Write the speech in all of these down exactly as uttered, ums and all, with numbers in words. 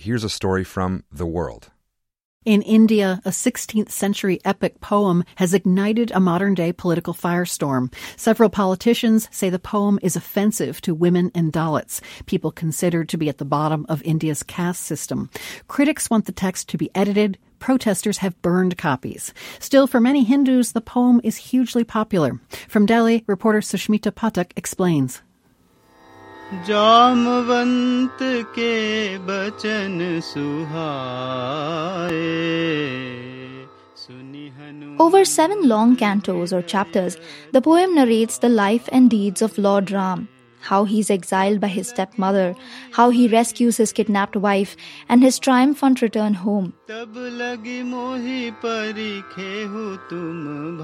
Here's a story from The World. In India, a sixteenth century epic poem has ignited a modern-day political firestorm. Several politicians say the poem is offensive to women and Dalits, people considered to be at the bottom of India's caste system. Critics want the text to be edited. Protesters have burned copies. Still, for many Hindus, the poem is hugely popular. From Delhi, reporter Sushmita Pathak explains. Jamwant के बचन सुहाए सुनि हनु. Over seven long cantos or chapters, the poem narrates the life and deeds of Lord Ram, how he's exiled by his stepmother, how he rescues his kidnapped wife, and his triumphant return home. तब लगी मोहि परिखेहु तुम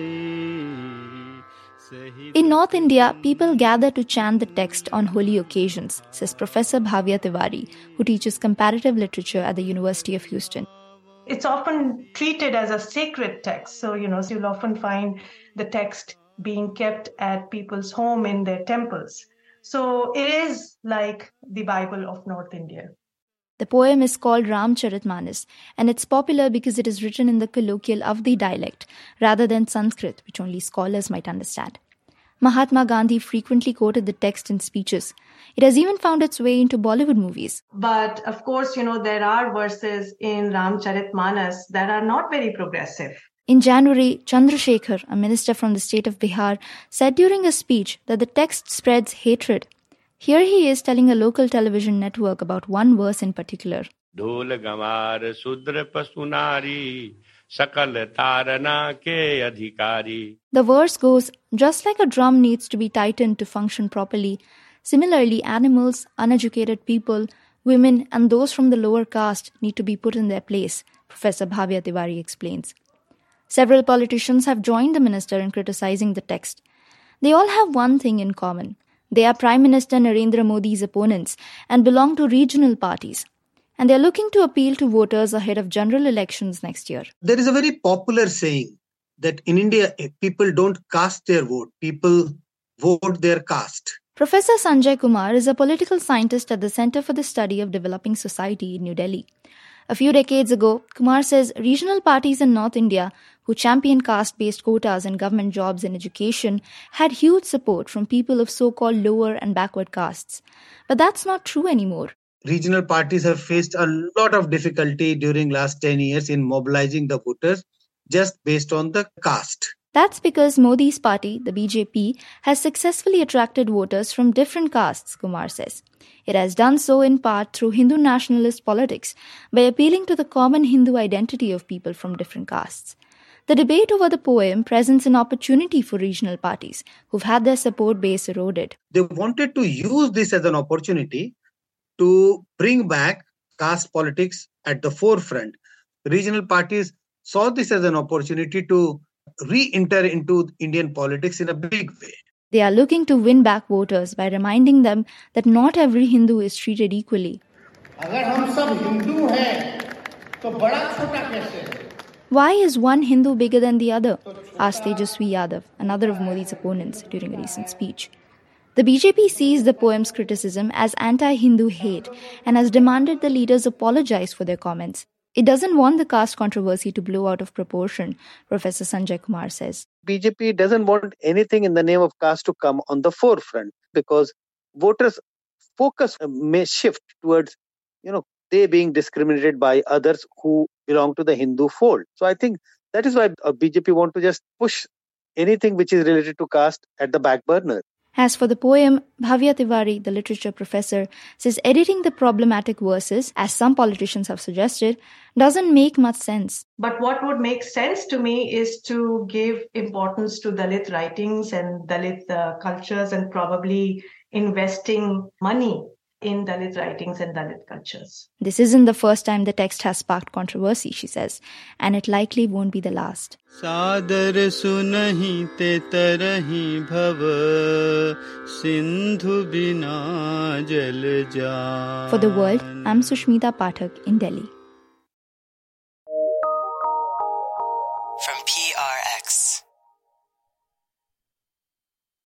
भाई. In North India, people gather to chant the text on holy occasions, says Professor Bhavya Tiwari, who teaches comparative literature at the University of Houston. It's often treated as a sacred text. So, you know, you'll often find the text being kept at people's home in their temples. So it is like the Bible of North India. The poem is called Ramcharitmanas, and it's popular because it is written in the colloquial Avadhi dialect rather than Sanskrit, which only scholars might understand. Mahatma Gandhi frequently quoted the text in speeches. It has even found its way into Bollywood movies. But of course, you know, there are verses in Ramcharitmanas that are not very progressive. In January, Chandrasekhar, a minister from the state of Bihar, said during a speech that the text spreads hatred. Here he is telling a local television network about one verse in particular. The verse goes, just like a drum needs to be tightened to function properly, similarly animals, uneducated people, women and those from the lower caste need to be put in their place, Professor Bhavya Tiwari explains. Several politicians have joined the minister in criticizing the text. They all have one thing in common. They are Prime Minister Narendra Modi's opponents and belong to regional parties. And they are looking to appeal to voters ahead of general elections next year. There is a very popular saying that in India, people don't cast their vote. People vote their caste. Professor Sanjay Kumar is a political scientist at the Center for the Study of Developing Society in New Delhi. A few decades ago, Kumar says regional parties in North India, who champion caste-based quotas in government jobs and education, had huge support from people of so-called lower and backward castes. But that's not true anymore. Regional parties have faced a lot of difficulty during last ten years in mobilizing the voters just based on the caste. That's because Modi's party, the B J P, has successfully attracted voters from different castes, Kumar says. It has done so in part through Hindu nationalist politics by appealing to the common Hindu identity of people from different castes. The debate over the poem presents an opportunity for regional parties who've had their support base eroded. They wanted to use this as an opportunity to bring back caste politics at the forefront. Regional parties saw this as an opportunity to re-enter into Indian politics in a big way. They are looking to win back voters by reminding them that not every Hindu is treated equally. Why is one Hindu bigger than the other? Asked Tejashwi Yadav, another of Modi's opponents, during a recent speech. The B J P sees the poem's criticism as anti-Hindu hate and has demanded the leaders apologize for their comments. It doesn't want the caste controversy to blow out of proportion, Professor Sanjay Kumar says. B J P doesn't want anything in the name of caste to come on the forefront because voters' focus may shift towards, you know, they being discriminated by others who belong to the Hindu fold. So I think that is why B J P want to just push anything which is related to caste at the back burner. As for the poem, Bhavya Tiwari, the literature professor, says editing the problematic verses, as some politicians have suggested, doesn't make much sense. But what would make sense to me is to give importance to Dalit writings and Dalit uh, cultures and probably investing money in Dalit writings and Dalit cultures. This isn't the first time the text has sparked controversy, she says, and it likely won't be the last. For The World, I'm Sushmita Pathak in Delhi.